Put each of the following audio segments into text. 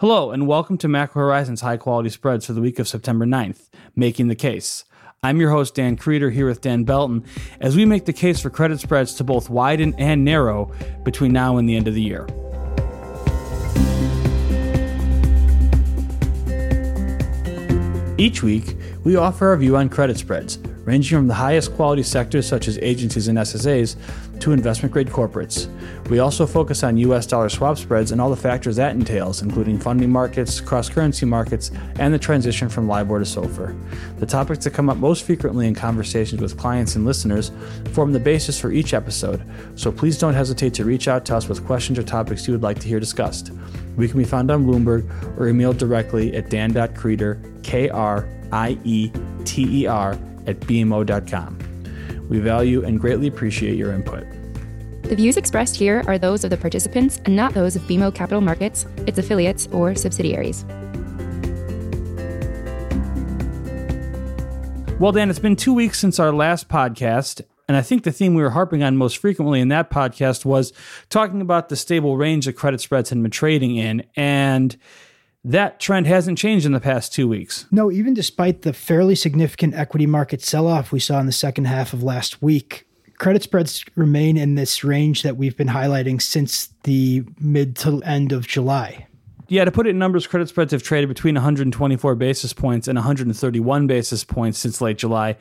Hello, and welcome to Macro Horizons High Quality Spreads for the week of September 9th, Making the Case. I'm your host, Dan Kreider, here with Dan Belton, as we make the case for credit spreads to both widen and narrow between now and the end of the year. Each week, we offer our view on credit spreads, ranging from the highest quality sectors such as agencies and SSAs to investment-grade corporates. We also focus on U.S. dollar swap spreads and all the factors that entails, including funding markets, cross-currency markets, and the transition from LIBOR to SOFR. The topics that come up most frequently in conversations with clients and listeners form the basis for each episode, so please don't hesitate to reach out to us with questions or topics you would like to hear discussed. We can be found on Bloomberg or emailed directly at dan.kreiter, K-R-I-E-T-E-R, at bmo.com. We value and greatly appreciate your input. The views expressed here are those of the participants and not those of BMO Capital Markets, its affiliates, or subsidiaries. Well, Dan, it's been 2 weeks since our last podcast, and I think the theme we were harping on most frequently in that podcast was talking about the stable range that credit spreads had been trading in, and that trend hasn't changed in the past 2 weeks. No, even despite the fairly significant equity market sell-off we saw in the second half of last week, credit spreads remain in this range that we've been highlighting since the mid to end of July. Yeah, to put it in numbers, credit spreads have traded between 124 basis points and 131 basis points since late July,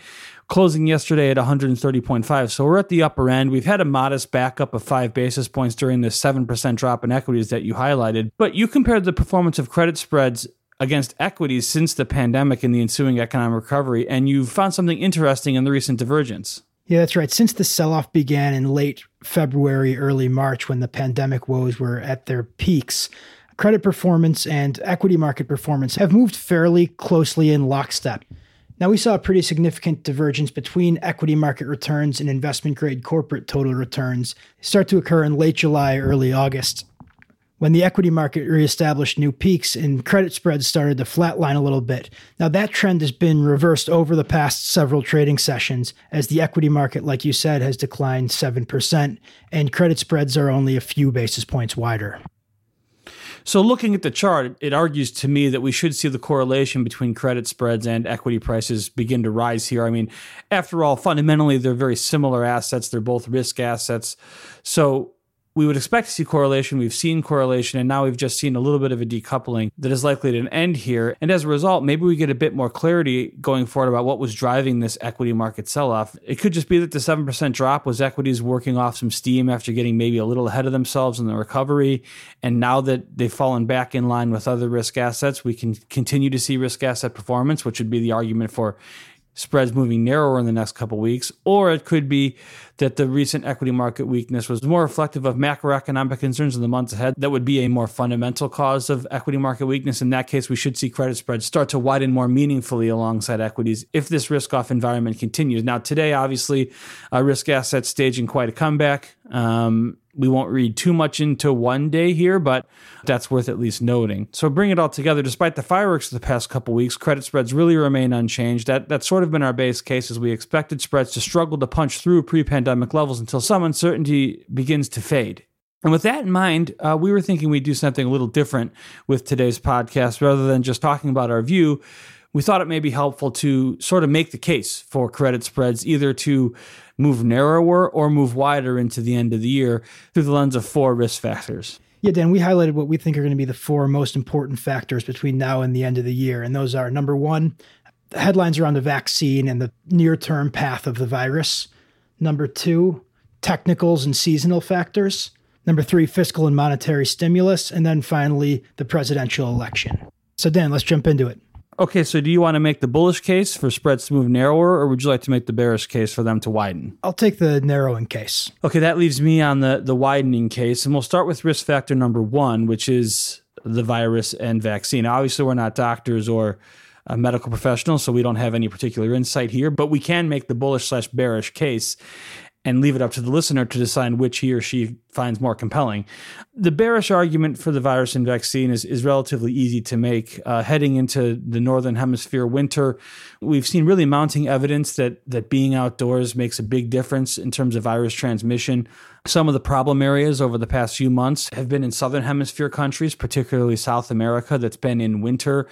closing yesterday at 130.5. So we're at the upper end. We've had a modest backup of 5 basis points during this 7% drop in equities that you highlighted. But you compared the performance of credit spreads against equities since the pandemic and the ensuing economic recovery, and you found something interesting in the recent divergence. Yeah, that's right. Since the sell-off began in late February, early March, when the pandemic woes were at their peaks, credit performance and equity market performance have moved fairly closely in lockstep. Now, we saw a pretty significant divergence between equity market returns and investment-grade corporate total returns start to occur in late July, early August, when the equity market reestablished new peaks and credit spreads started to flatline a little bit. Now, that trend has been reversed over the past several trading sessions, as the equity market, like you said, has declined 7%, and credit spreads are only a few basis points wider. So looking at the chart, it argues to me that we should see the correlation between credit spreads and equity prices begin to rise here. I mean, after all, fundamentally, they're very similar assets. They're both risk assets. So we would expect to see correlation. We've seen correlation, and now we've just seen a little bit of a decoupling that is likely to end here. And as a result, maybe we get a bit more clarity going forward about what was driving this equity market sell-off. It could just be that the 7% drop was equities working off some steam after getting maybe a little ahead of themselves in the recovery. And now that they've fallen back in line with other risk assets, we can continue to see risk asset performance, which would be the argument for spreads moving narrower in the next couple of weeks, or it could be that the recent equity market weakness was more reflective of macroeconomic concerns in the months ahead. That would be a more fundamental cause of equity market weakness. In that case, we should see credit spreads start to widen more meaningfully alongside equities if this risk-off environment continues. Now, today, obviously, risk assets staging quite a comeback. We won't read too much into one day here, but that's worth at least noting. So bring it all together. Despite the fireworks of the past couple weeks, credit spreads really remain unchanged. That's sort of been our base case, as we expected spreads to struggle to punch through pre-pandemic levels until some uncertainty begins to fade. And with that in mind, we were thinking we'd do something a little different with today's podcast. Rather than just talking about our view, we thought it may be helpful to sort of make the case for credit spreads either to move narrower or move wider into the end of the year through the lens of 4 risk factors. Yeah, Dan, we highlighted what we think are going to be the 4 most important factors between now and the end of the year. And those are, number one, the headlines around the vaccine and the near-term path of the virus. Number two, technicals and seasonal factors. Number three, fiscal and monetary stimulus. And then finally, the presidential election. So Dan, let's jump into it. Okay, so do you want to make the bullish case for spreads to move narrower, or would you like to make the bearish case for them to widen? I'll take the narrowing case. Okay, that leaves me on the widening case, and we'll start with risk factor number 1, which is the virus and vaccine. Obviously, we're not doctors or medical professionals, so we don't have any particular insight here, but we can make the bullish/bearish case. and leave it up to the listener to decide which he or she finds more compelling. The bearish argument for the virus and vaccine is relatively easy to make. Heading into the Northern Hemisphere winter, we've seen really mounting evidence that being outdoors makes a big difference in terms of virus transmission. Some of the problem areas over the past few months have been in Southern Hemisphere countries, particularly South America, that's been in winter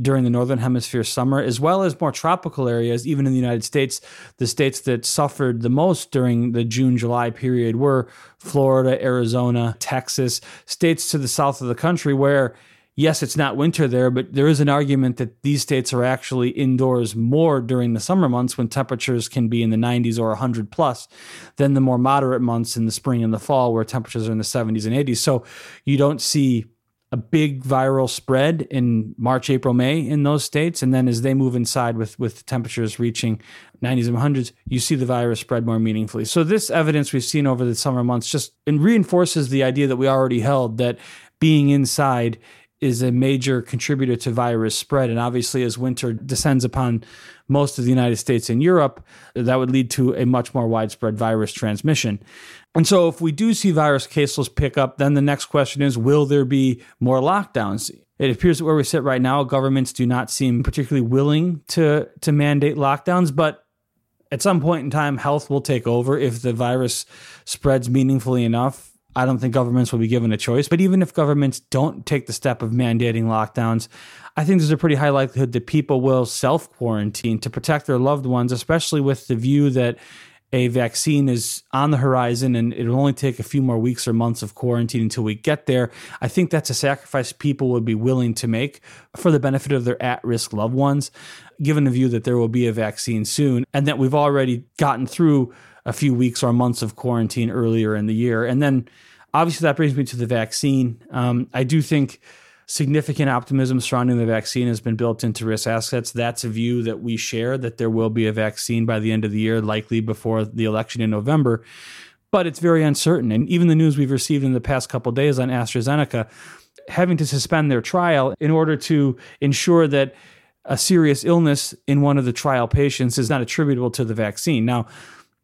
during the Northern Hemisphere summer, as well as more tropical areas, even in the United States. The states that suffered the most during the June-July period were Florida, Arizona, Texas, states to the south of the country where, yes, it's not winter there, but there is an argument that these states are actually indoors more during the summer months when temperatures can be in the 90s or 100 plus than the more moderate months in the spring and the fall where temperatures are in the 70s and 80s. So you don't see a big viral spread in March, April, May in those states. And then as they move inside with temperatures reaching 90s and 100s, you see the virus spread more meaningfully. So this evidence we've seen over the summer months just reinforces the idea that we already held, that being inside is a major contributor to virus spread. And obviously, as winter descends upon most of the United States and Europe, that would lead to a much more widespread virus transmission. And so if we do see virus cases pick up, then the next question is, will there be more lockdowns? It appears that where we sit right now, governments do not seem particularly willing to mandate lockdowns, but at some point in time, health will take over if the virus spreads meaningfully enough. I don't think governments will be given a choice, but even if governments don't take the step of mandating lockdowns, I think there's a pretty high likelihood that people will self-quarantine to protect their loved ones, especially with the view that a vaccine is on the horizon and it'll only take a few more weeks or months of quarantine until we get there. I think that's a sacrifice people would be willing to make for the benefit of their at-risk loved ones, given the view that there will be a vaccine soon and that we've already gotten through a few weeks or months of quarantine earlier in the year. And then obviously that brings me to the vaccine. I do think significant optimism surrounding the vaccine has been built into risk assets. That's a view that we share, that there will be a vaccine by the end of the year, likely before the election in November. But it's very uncertain. And even the news we've received in the past couple of days on AstraZeneca, having to suspend their trial in order to ensure that a serious illness in one of the trial patients is not attributable to the vaccine. Now,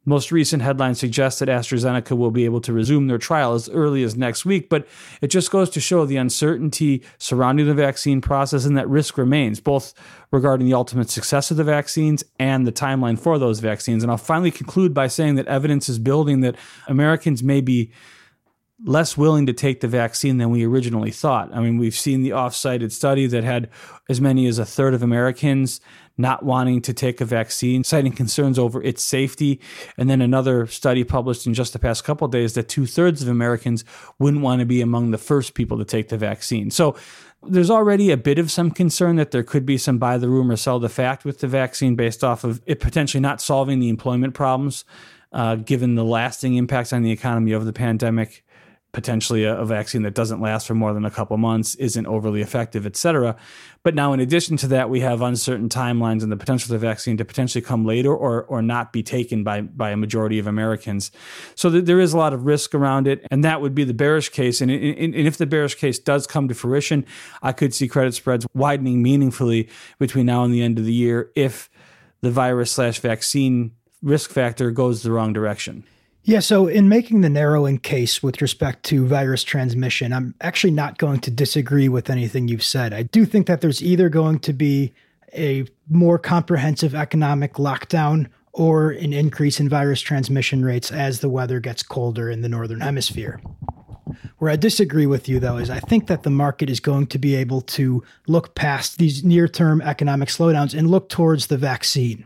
most recent headlines suggest that AstraZeneca will be able to resume their trial as early as next week, but it just goes to show the uncertainty surrounding the vaccine process and that risk remains, both regarding the ultimate success of the vaccines and the timeline for those vaccines. And I'll finally conclude by saying that evidence is building that Americans may be less willing to take the vaccine than we originally thought. I mean, we've seen the off-cited study that had as many as a third of Americans not wanting to take a vaccine, citing concerns over its safety. And then another study published in just the past couple of days that 2/3 of Americans wouldn't want to be among the first people to take the vaccine. So there's already a bit of some concern that there could be some buy the rumor, sell the fact with the vaccine based off of it potentially not solving the employment problems, given the lasting impacts on the economy of the pandemic. Potentially a vaccine that doesn't last for more than a couple months, isn't overly effective, et cetera. But now in addition to that, we have uncertain timelines and the potential of the vaccine to potentially come later or not be taken by a majority of Americans. So there is a lot of risk around it, and that would be the bearish case. And if the bearish case does come to fruition, I could see credit spreads widening meaningfully between now and the end of the year if the virus/vaccine risk factor goes the wrong direction. Yeah, so in making the narrowing case with respect to virus transmission, I'm actually not going to disagree with anything you've said. I do think that there's either going to be a more comprehensive economic lockdown or an increase in virus transmission rates as the weather gets colder in the Northern Hemisphere. Where I disagree with you, though, is I think that the market is going to be able to look past these near-term economic slowdowns and look towards the vaccine.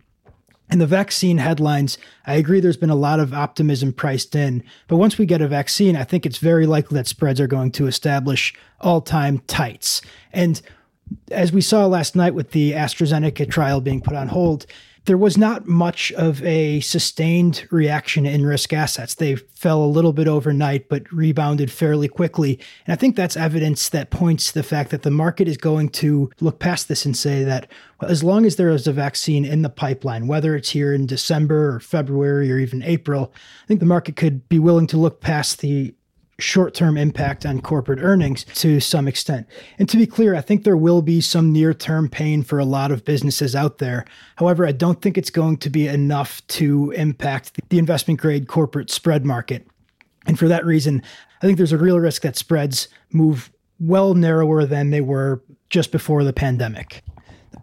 And the vaccine headlines, I agree there's been a lot of optimism priced in, but once we get a vaccine, I think it's very likely that spreads are going to establish all-time tights. And as we saw last night with the AstraZeneca trial being put on hold, there was not much of a sustained reaction in risk assets. They fell a little bit overnight, but rebounded fairly quickly. And I think that's evidence that points to the fact that the market is going to look past this and say that, well, as long as there is a vaccine in the pipeline, whether it's here in December or February or even April, I think the market could be willing to look past the short-term impact on corporate earnings to some extent. And to be clear, I think there will be some near-term pain for a lot of businesses out there. However, I don't think it's going to be enough to impact the investment-grade corporate spread market. And for that reason, I think there's a real risk that spreads move well narrower than they were just before the pandemic.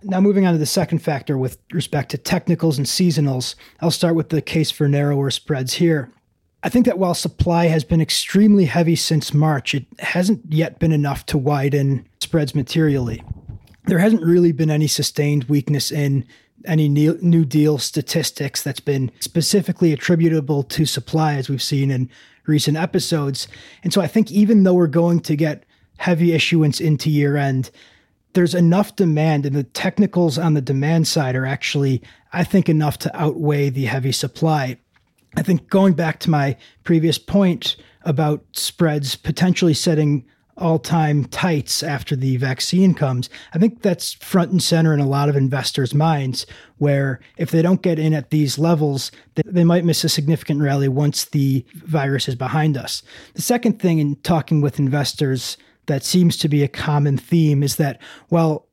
Now, moving on to the second factor with respect to technicals and seasonals, I'll start with the case for narrower spreads here. I think that while supply has been extremely heavy since March, it hasn't yet been enough to widen spreads materially. There hasn't really been any sustained weakness in any New Deal statistics that's been specifically attributable to supply, as we've seen in recent episodes. And so I think even though we're going to get heavy issuance into year end, there's enough demand, and the technicals on the demand side are actually, I think, enough to outweigh the heavy supply. I think going back to my previous point about spreads potentially setting all-time tights after the vaccine comes, I think that's front and center in a lot of investors' minds, where if they don't get in at these levels, they might miss a significant rally once the virus is behind us. The second thing in talking with investors that seems to be a common theme is that while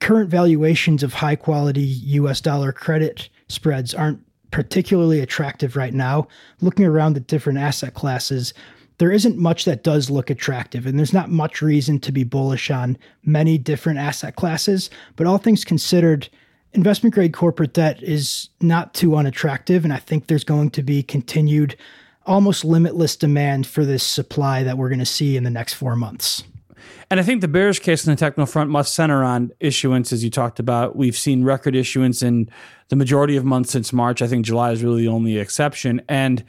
current valuations of high-quality U.S. dollar credit spreads aren't particularly attractive right now, looking around at different asset classes, there isn't much that does look attractive, and there's not much reason to be bullish on many different asset classes. But all things considered, investment-grade corporate debt is not too unattractive, and I think there's going to be continued, almost limitless demand for this supply that we're going to see in the next 4 months. And I think the bearish case on the technical front must center on issuance, as you talked about. We've seen record issuance in the majority of months since March. I think July is really the only exception. And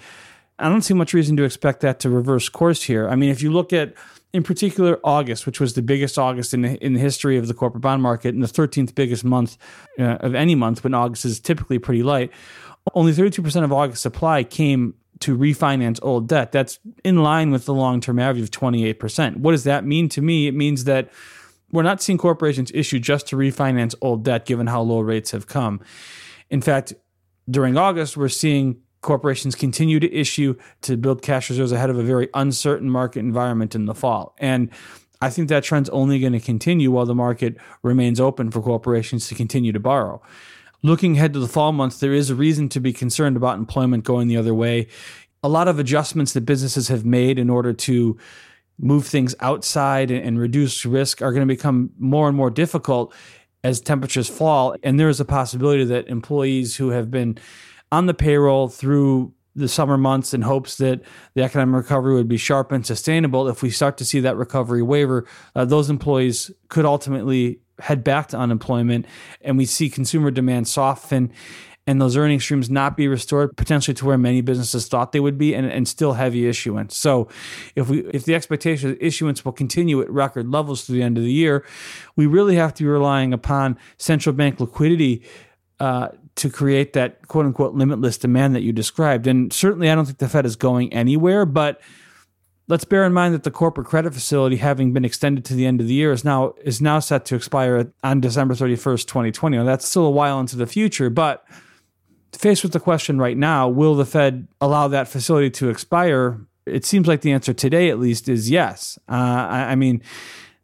I don't see much reason to expect that to reverse course here. I mean, if you look at, in particular, August, which was the biggest August in the history of the corporate bond market and the 13th biggest month of any month, when August is typically pretty light, only 32% of August supply came to refinance old debt. That's in line with the long-term average of 28%. What does that mean to me? It means that we're not seeing corporations issue just to refinance old debt, given how low rates have come. In fact, during August, we're seeing corporations continue to issue to build cash reserves ahead of a very uncertain market environment in the fall. And I think that trend's only going to continue while the market remains open for corporations to continue to borrow. Looking ahead to the fall months, there is a reason to be concerned about employment going the other way. A lot of adjustments that businesses have made in order to move things outside and reduce risk are going to become more and more difficult as temperatures fall. And there is a possibility that employees who have been on the payroll through the summer months in hopes that the economic recovery would be sharp and sustainable, if we start to see that recovery waver, those employees could ultimately head back to unemployment, and we see consumer demand soften and those earning streams not be restored potentially to where many businesses thought they would be, and still heavy issuance. So if the expectation of issuance will continue at record levels through the end of the year, we really have to be relying upon central bank liquidity to create that quote-unquote limitless demand that you described. And certainly I don't think the Fed is going anywhere, but let's bear in mind that the corporate credit facility, having been extended to the end of the year, is now set to expire on December 31st, 2020. Now, that's still a while into the future, but faced with the question right now, will the Fed allow that facility to expire? It seems like the answer today, at least, is yes. I mean,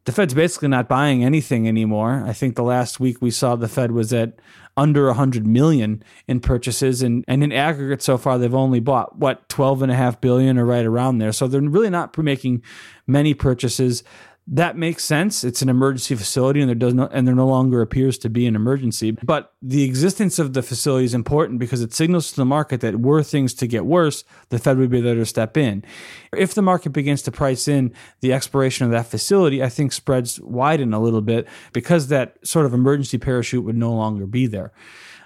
the Fed's basically not buying anything anymore. I think the last week we saw the Fed was at under 100 million in purchases. And in aggregate so far, they've only bought, $12.5 billion or right around there. So they're really not making many purchases. That makes sense. It's an emergency facility, and there no longer appears to be an emergency. But the existence of the facility is important because it signals to the market that were things to get worse, the Fed would be there to step in. If the market begins to price in the expiration of that facility, I think spreads widen a little bit because that sort of emergency parachute would no longer be there.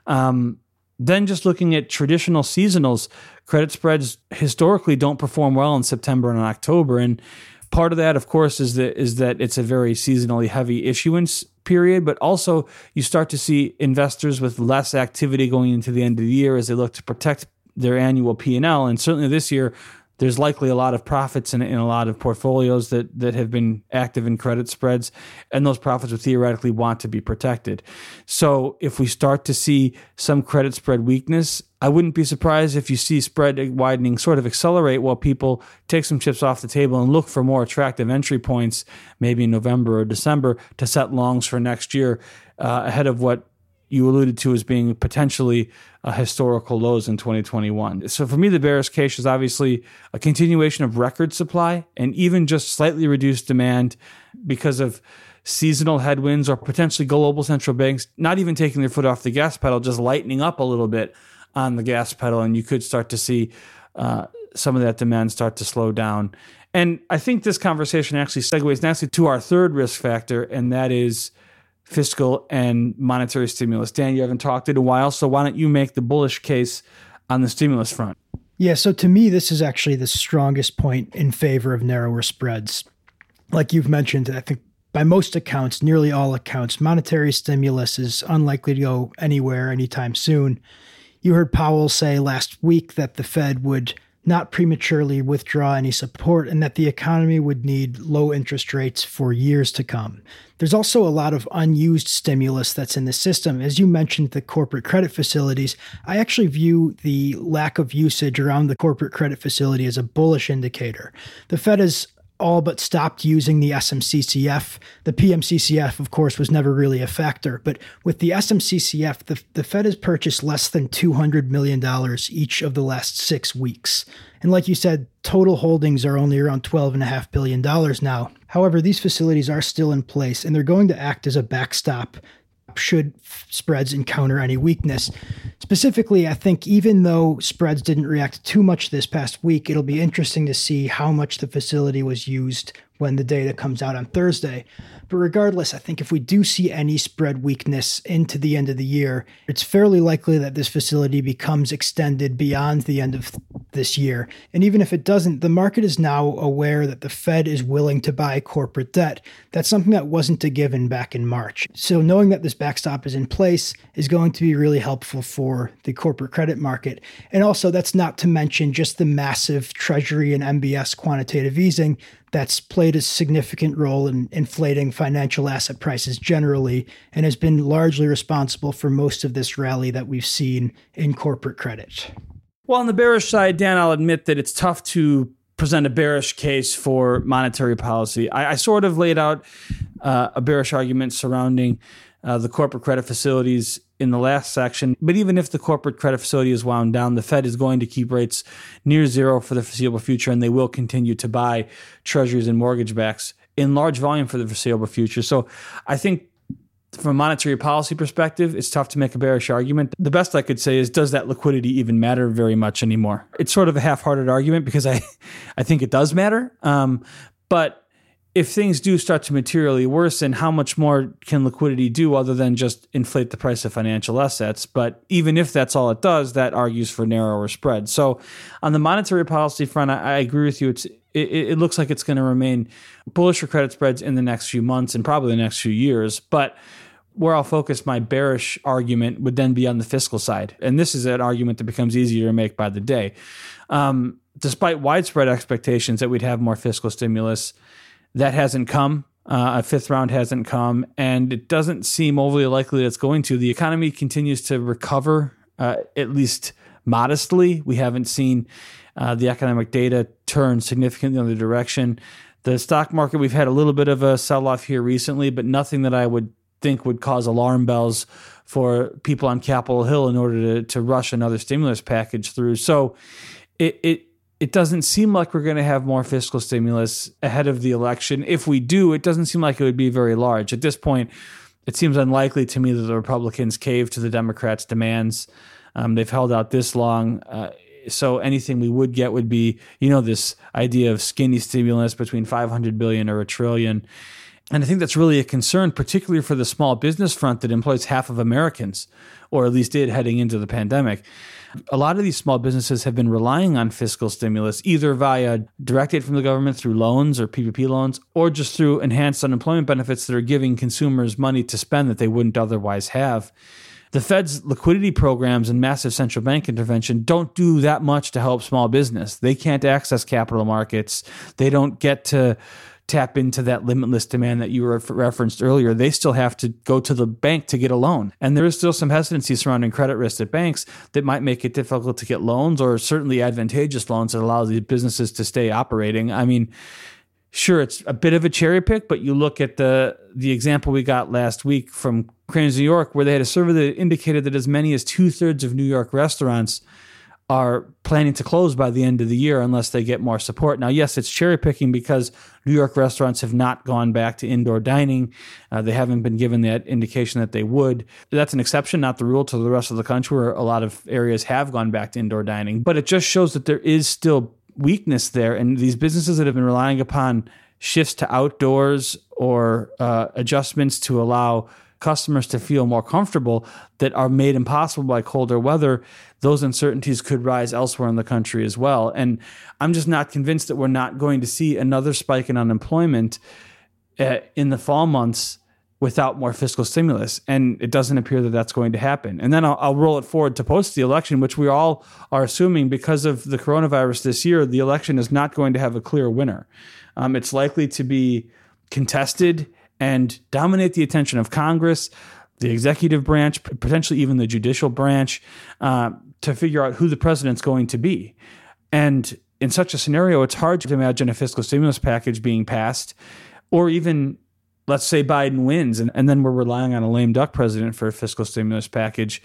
Then just looking at traditional seasonals, credit spreads historically don't perform well in September and October. And part of that, of course, is that it's a very seasonally heavy issuance period, but also you start to see investors with less activity going into the end of the year as they look to protect their annual P&L. And certainly this year, There's likely a lot of profits in a lot of portfolios that have been active in credit spreads, and those profits would theoretically want to be protected. So if we start to see some credit spread weakness, I wouldn't be surprised if you see spread widening sort of accelerate while people take some chips off the table and look for more attractive entry points, maybe in November or December, to set longs for next year ahead of what you alluded to as being potentially historical lows in 2021. So for me, the bearish case is obviously a continuation of record supply and even just slightly reduced demand because of seasonal headwinds or potentially global central banks not even taking their foot off the gas pedal, just lightening up a little bit on the gas pedal. And you could start to see some of that demand start to slow down. And I think this conversation actually segues nicely to our third risk factor, and that is fiscal and monetary stimulus. Dan, you haven't talked in a while, so why don't you make the bullish case on the stimulus front? Yeah, so to me, this is actually the strongest point in favor of narrower spreads. Like you've mentioned, I think by most accounts, nearly all accounts, monetary stimulus is unlikely to go anywhere anytime soon. You heard Powell say last week that the Fed would not prematurely withdraw any support, and that the economy would need low interest rates for years to come. There's also a lot of unused stimulus that's in the system. As you mentioned, the corporate credit facilities, I actually view the lack of usage around the corporate credit facility as a bullish indicator. The Fed has all but stopped using the SMCCF. The PMCCF, of course, was never really a factor. But with the SMCCF, the Fed has purchased less than $200 million each of the last 6 weeks. And like you said, total holdings are only around $12.5 billion now. However, these facilities are still in place, and they're going to act as a backstop should spreads encounter any weakness. Specifically, I think even though spreads didn't react too much this past week, it'll be interesting to see how much the facility was used when the data comes out on Thursday. But regardless, I think if we do see any spread weakness into the end of the year, it's fairly likely that this facility becomes extended beyond the end of this year. And even if it doesn't, the market is now aware that the Fed is willing to buy corporate debt. That's something that wasn't a given back in March. So knowing that this backstop is in place is going to be really helpful for the corporate credit market. And also, that's not to mention just the massive Treasury and MBS quantitative easing that's played a significant role in inflating financial asset prices generally and has been largely responsible for most of this rally that we've seen in corporate credit. Well, on the bearish side, Dan, I'll admit that it's tough to present a bearish case for monetary policy. I sort of laid out a bearish argument surrounding the corporate credit facilities in the last section. But even if the corporate credit facility is wound down, the Fed is going to keep rates near zero for the foreseeable future, and they will continue to buy treasuries and mortgage backs in large volume for the foreseeable future. So I think from a monetary policy perspective, it's tough to make a bearish argument. The best I could say is, does that liquidity even matter very much anymore? It's sort of a half-hearted argument because I think it does matter. But if things do start to materially worsen, how much more can liquidity do other than just inflate the price of financial assets? But even if that's all it does, that argues for narrower spreads. So on the monetary policy front, I agree with you. It looks like it's going to remain bullish for credit spreads in the next few months and probably the next few years. But where I'll focus my bearish argument would then be on the fiscal side. And this is an argument that becomes easier to make by the day. Despite widespread expectations that we'd have more fiscal stimulus, that hasn't come. A fifth round hasn't come, and it doesn't seem overly likely that it's going to. The economy continues to recover, at least modestly. We haven't seen the economic data turn significantly in the other direction. The stock market, we've had a little bit of a sell-off here recently, but nothing that I would think would cause alarm bells for people on Capitol Hill in order to rush another stimulus package through. So It doesn't seem like we're going to have more fiscal stimulus ahead of the election. If we do, it doesn't seem like it would be very large. At this point, it seems unlikely to me that the Republicans cave to the Democrats' demands. They've held out this long. So anything we would get would be, this idea of skinny stimulus between 500 billion or $1 trillion. And I think that's really a concern, particularly for the small business front that employs half of Americans, or at least did heading into the pandemic. A lot of these small businesses have been relying on fiscal stimulus, either via direct aid from the government through loans or PPP loans, or just through enhanced unemployment benefits that are giving consumers money to spend that they wouldn't otherwise have. The Fed's liquidity programs and massive central bank intervention don't do that much to help small business. They can't access capital markets. They don't get to tap into that limitless demand that you referenced earlier. They still have to go to the bank to get a loan. And there is still some hesitancy surrounding credit risk at banks that might make it difficult to get loans, or certainly advantageous loans that allow these businesses to stay operating. I mean, sure, it's a bit of a cherry pick, but you look at the example we got last week from Cranes New York, where they had a survey that indicated that as many as 2/3 of New York restaurants are planning to close by the end of the year unless they get more support. Now, yes, it's cherry picking because New York restaurants have not gone back to indoor dining. They haven't been given that indication that they would. That's an exception, not the rule, to the rest of the country where a lot of areas have gone back to indoor dining. But it just shows that there is still weakness there. And these businesses that have been relying upon shifts to outdoors or adjustments to allow customers to feel more comfortable that are made impossible by colder weather, those uncertainties could rise elsewhere in the country as well. And I'm just not convinced that we're not going to see another spike in unemployment in the fall months without more fiscal stimulus. And it doesn't appear that that's going to happen. And then I'll roll it forward to post the election, which we all are assuming because of the coronavirus this year, the election is not going to have a clear winner. It's likely to be contested and dominate the attention of Congress, the executive branch, potentially even the judicial branch, to figure out who the president's going to be. And in such a scenario, it's hard to imagine a fiscal stimulus package being passed, or even, let's say, Biden wins, and then we're relying on a lame duck president for a fiscal stimulus package.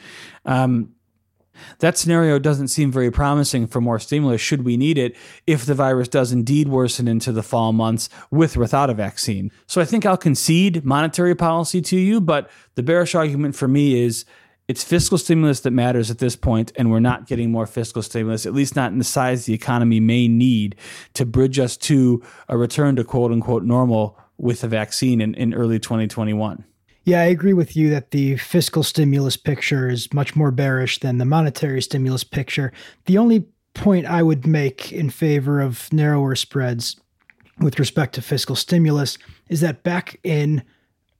That scenario doesn't seem very promising for more stimulus should we need it if the virus does indeed worsen into the fall months with or without a vaccine. So I think I'll concede monetary policy to you, but the bearish argument for me is it's fiscal stimulus that matters at this point, and we're not getting more fiscal stimulus, at least not in the size the economy may need to bridge us to a return to quote-unquote normal with a vaccine in early 2021. Yeah, I agree with you that the fiscal stimulus picture is much more bearish than the monetary stimulus picture. The only point I would make in favor of narrower spreads with respect to fiscal stimulus is that back in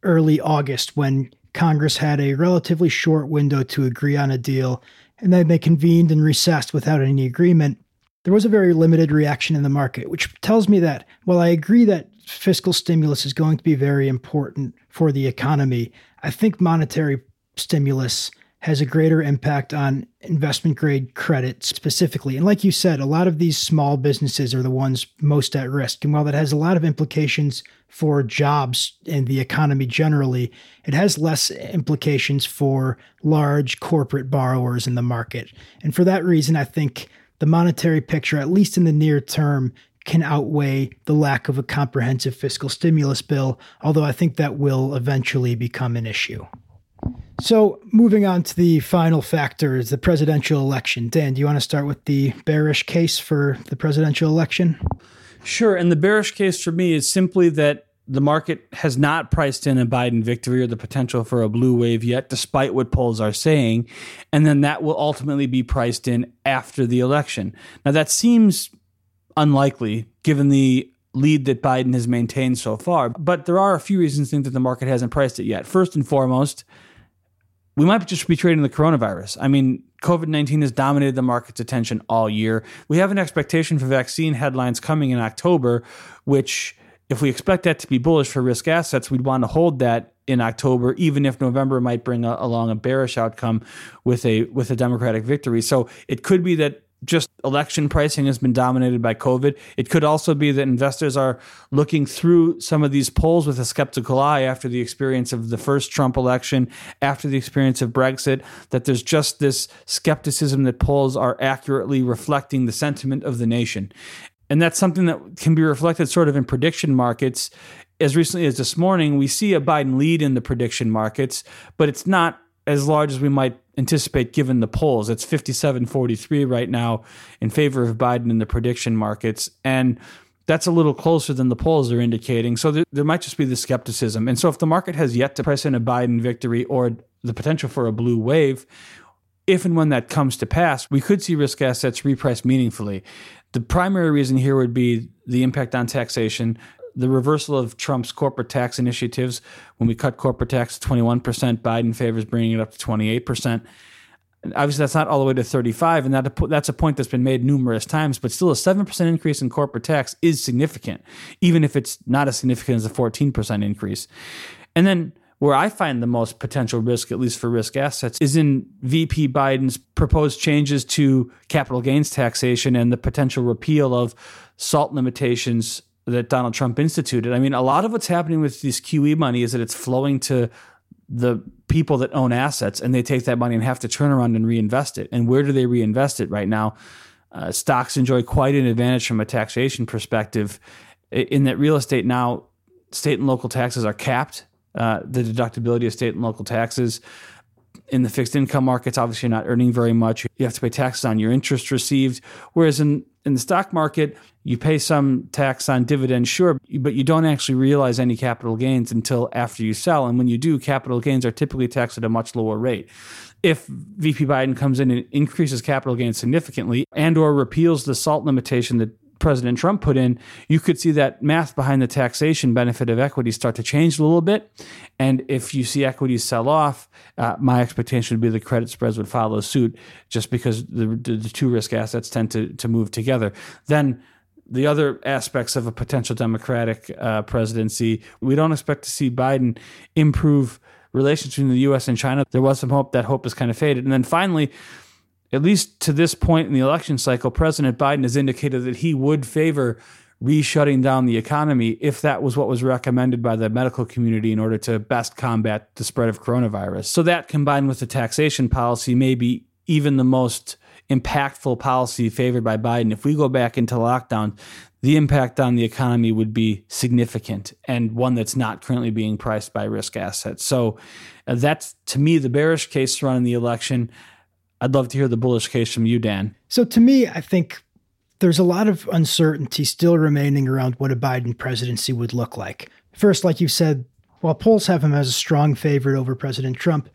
early August, when Congress had a relatively short window to agree on a deal, and then they convened and recessed without any agreement, there was a very limited reaction in the market, which tells me that while I agree that fiscal stimulus is going to be very important for the economy, I think monetary stimulus has a greater impact on investment grade credit specifically. And like you said, a lot of these small businesses are the ones most at risk. And while that has a lot of implications for jobs and the economy generally, it has less implications for large corporate borrowers in the market. And for that reason, I think the monetary picture, at least in the near term, can outweigh the lack of a comprehensive fiscal stimulus bill, although I think that will eventually become an issue. So moving on to the final factor is the presidential election. Dan, do you want to start with the bearish case for the presidential election? Sure. And the bearish case for me is simply that the market has not priced in a Biden victory or the potential for a blue wave yet, despite what polls are saying. And then that will ultimately be priced in after the election. Now, that seems unlikely, given the lead that Biden has maintained so far. But there are a few reasons to think that the market hasn't priced it yet. First and foremost, we might just be trading the coronavirus. I mean, COVID-19 has dominated the market's attention all year. We have an expectation for vaccine headlines coming in October, which, if we expect that to be bullish for risk assets, we'd want to hold that in October, even if November might bring along a bearish outcome with a Democratic victory. So it could be that just election pricing has been dominated by COVID. It could also be that investors are looking through some of these polls with a skeptical eye after the experience of the first Trump election, after the experience of Brexit, that there's just this skepticism that polls are accurately reflecting the sentiment of the nation. And that's something that can be reflected sort of in prediction markets. As recently as this morning, we see a Biden lead in the prediction markets, but it's not as large as we might anticipate given the polls. It's 57-43 right now in favor of Biden in the prediction markets. And that's a little closer than the polls are indicating. So there might just be the skepticism. And so if the market has yet to price in a Biden victory or the potential for a blue wave, if and when that comes to pass, we could see risk assets repriced meaningfully. The primary reason here would be the impact on taxation, the reversal of Trump's corporate tax initiatives. When we cut corporate tax to 21%, Biden favors bringing it up to 28%. Obviously, that's not all the way to 35, and that's a point that's been made numerous times, but still a 7% increase in corporate tax is significant, even if it's not as significant as a 14% increase. And then where I find the most potential risk, at least for risk assets, is in VP Biden's proposed changes to capital gains taxation and the potential repeal of SALT limitations that Donald Trump instituted. I mean, a lot of what's happening with this QE money is that it's flowing to the people that own assets, and they take that money and have to turn around and reinvest it. And where do they reinvest it right now? Stocks enjoy quite an advantage from a taxation perspective in that real estate now, state and local taxes are capped, the deductibility of state and local taxes. In the fixed income markets, obviously you're not earning very much. You have to pay taxes on your interest received. Whereas in the stock market, you pay some tax on dividends, sure, but you don't actually realize any capital gains until after you sell. And when you do, capital gains are typically taxed at a much lower rate. If VP Biden comes in and increases capital gains significantly and or repeals the SALT limitation that President Trump put in, you could see that math behind the taxation benefit of equity start to change a little bit. And if you see equities sell off, my expectation would be the credit spreads would follow suit, just because the two risk assets tend to move together. Then the other aspects of a potential Democratic presidency, we don't expect to see Biden improve relations between the U.S. and China. There was some hope. That hope has kind of faded. And then finally, at least to this point in the election cycle, President Biden has indicated that he would favor re-shutting down the economy if that was what was recommended by the medical community in order to best combat the spread of coronavirus. So that, combined with the taxation policy, may be even the most impactful policy favored by Biden. If we go back into lockdown, the impact on the economy would be significant, and one that's not currently being priced by risk assets. So that's, to me, the bearish case surrounding the election. I'd love to hear the bullish case from you, Dan. So to me, I think there's a lot of uncertainty still remaining around what a Biden presidency would look like. First, like you said, while polls have him as a strong favorite over President Trump,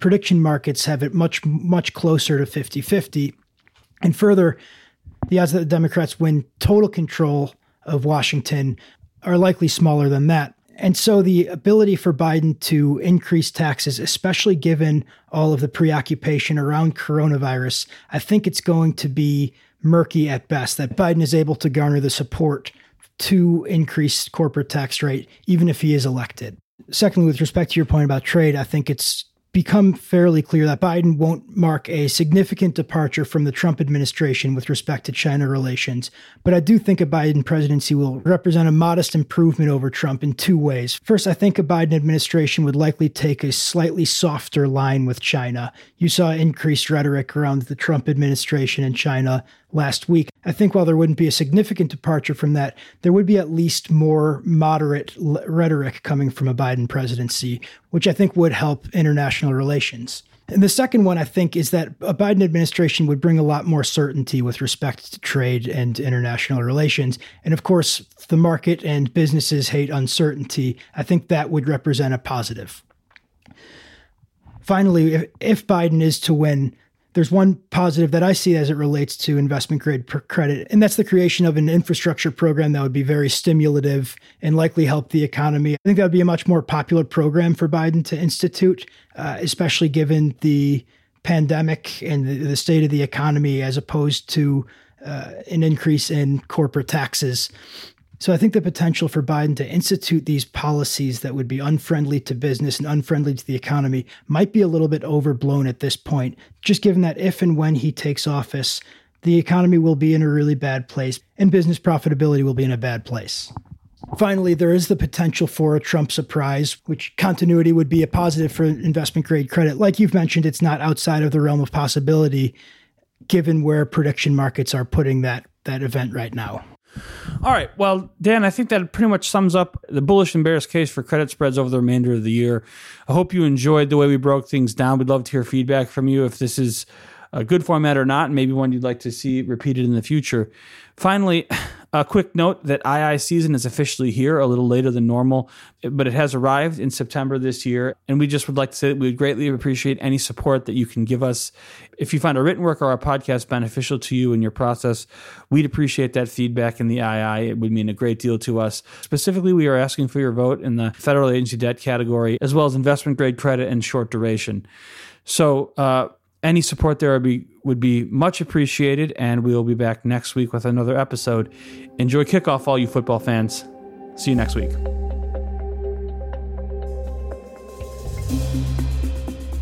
prediction markets have it much, much closer to 50-50. And further, the odds that the Democrats win total control of Washington are likely smaller than that. And so the ability for Biden to increase taxes, especially given all of the preoccupation around coronavirus, I think it's going to be murky at best that Biden is able to garner the support to increase corporate tax rate, even if he is elected. Secondly, with respect to your point about trade, I think it's become fairly clear that Biden won't mark a significant departure from the Trump administration with respect to China relations. But I do think a Biden presidency will represent a modest improvement over Trump in two ways. First, I think a Biden administration would likely take a slightly softer line with China. You saw increased rhetoric around the Trump administration and China last week. I think while there wouldn't be a significant departure from that, there would be at least more moderate rhetoric coming from a Biden presidency, which I think would help international relations. And the second one, I think, is that a Biden administration would bring a lot more certainty with respect to trade and international relations. And of course, the market and businesses hate uncertainty. I think that would represent a positive. Finally, if Biden is to win, there's one positive that I see as it relates to investment grade credit, and that's the creation of an infrastructure program that would be very stimulative and likely help the economy. I think that would be a much more popular program for Biden to institute, especially given the pandemic and the state of the economy, as opposed to an increase in corporate taxes. So I think the potential for Biden to institute these policies that would be unfriendly to business and unfriendly to the economy might be a little bit overblown at this point, just given that if and when he takes office, the economy will be in a really bad place and business profitability will be in a bad place. Finally, there is the potential for a Trump surprise, which continuity would be a positive for investment grade credit. Like you've mentioned, it's not outside of the realm of possibility, given where prediction markets are putting that event right now. All right. Well, Dan, I think that pretty much sums up the bullish and bearish case for credit spreads over the remainder of the year. I hope you enjoyed the way we broke things down. We'd love to hear feedback from you if this is a good format or not, and maybe one you'd like to see repeated in the future. Finally, A quick note that II season is officially here a little later than normal, but it has arrived in September this year. And we just would like to say that we would greatly appreciate any support that you can give us. If you find our written work or our podcast beneficial to you in your process, we'd appreciate that feedback in the II. It would mean a great deal to us. Specifically, we are asking for your vote in the federal agency debt category, as well as investment grade credit and short duration. So, any support there would be much appreciated, and we will be back next week with another episode. Enjoy kickoff, all you football fans. See you next week.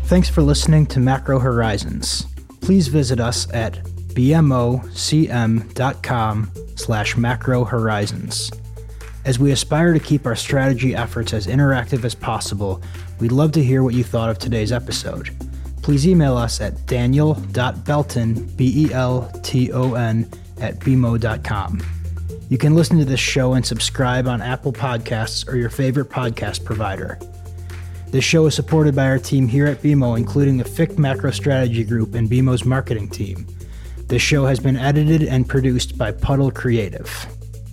Thanks for listening to Macro Horizons. Please visit us at bmocm.com/macrohorizons. As we aspire to keep our strategy efforts as interactive as possible, we'd love to hear what you thought of today's episode. Please email us at daniel.belton, B-E-L-T-O-N, @bmo.com. You can listen to this show and subscribe on Apple Podcasts or your favorite podcast provider. This show is supported by our team here at BMO, including the FICC Macro Strategy Group and BMO's marketing team. This show has been edited and produced by Puddle Creative.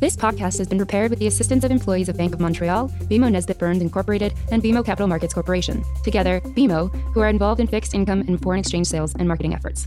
This podcast has been prepared with the assistance of employees of Bank of Montreal, BMO Nesbitt Burns Incorporated, and BMO Capital Markets Corporation, together, BMO, who are involved in fixed income and foreign exchange sales and marketing efforts.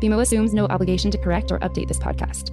BMO assumes no obligation to correct or update this podcast.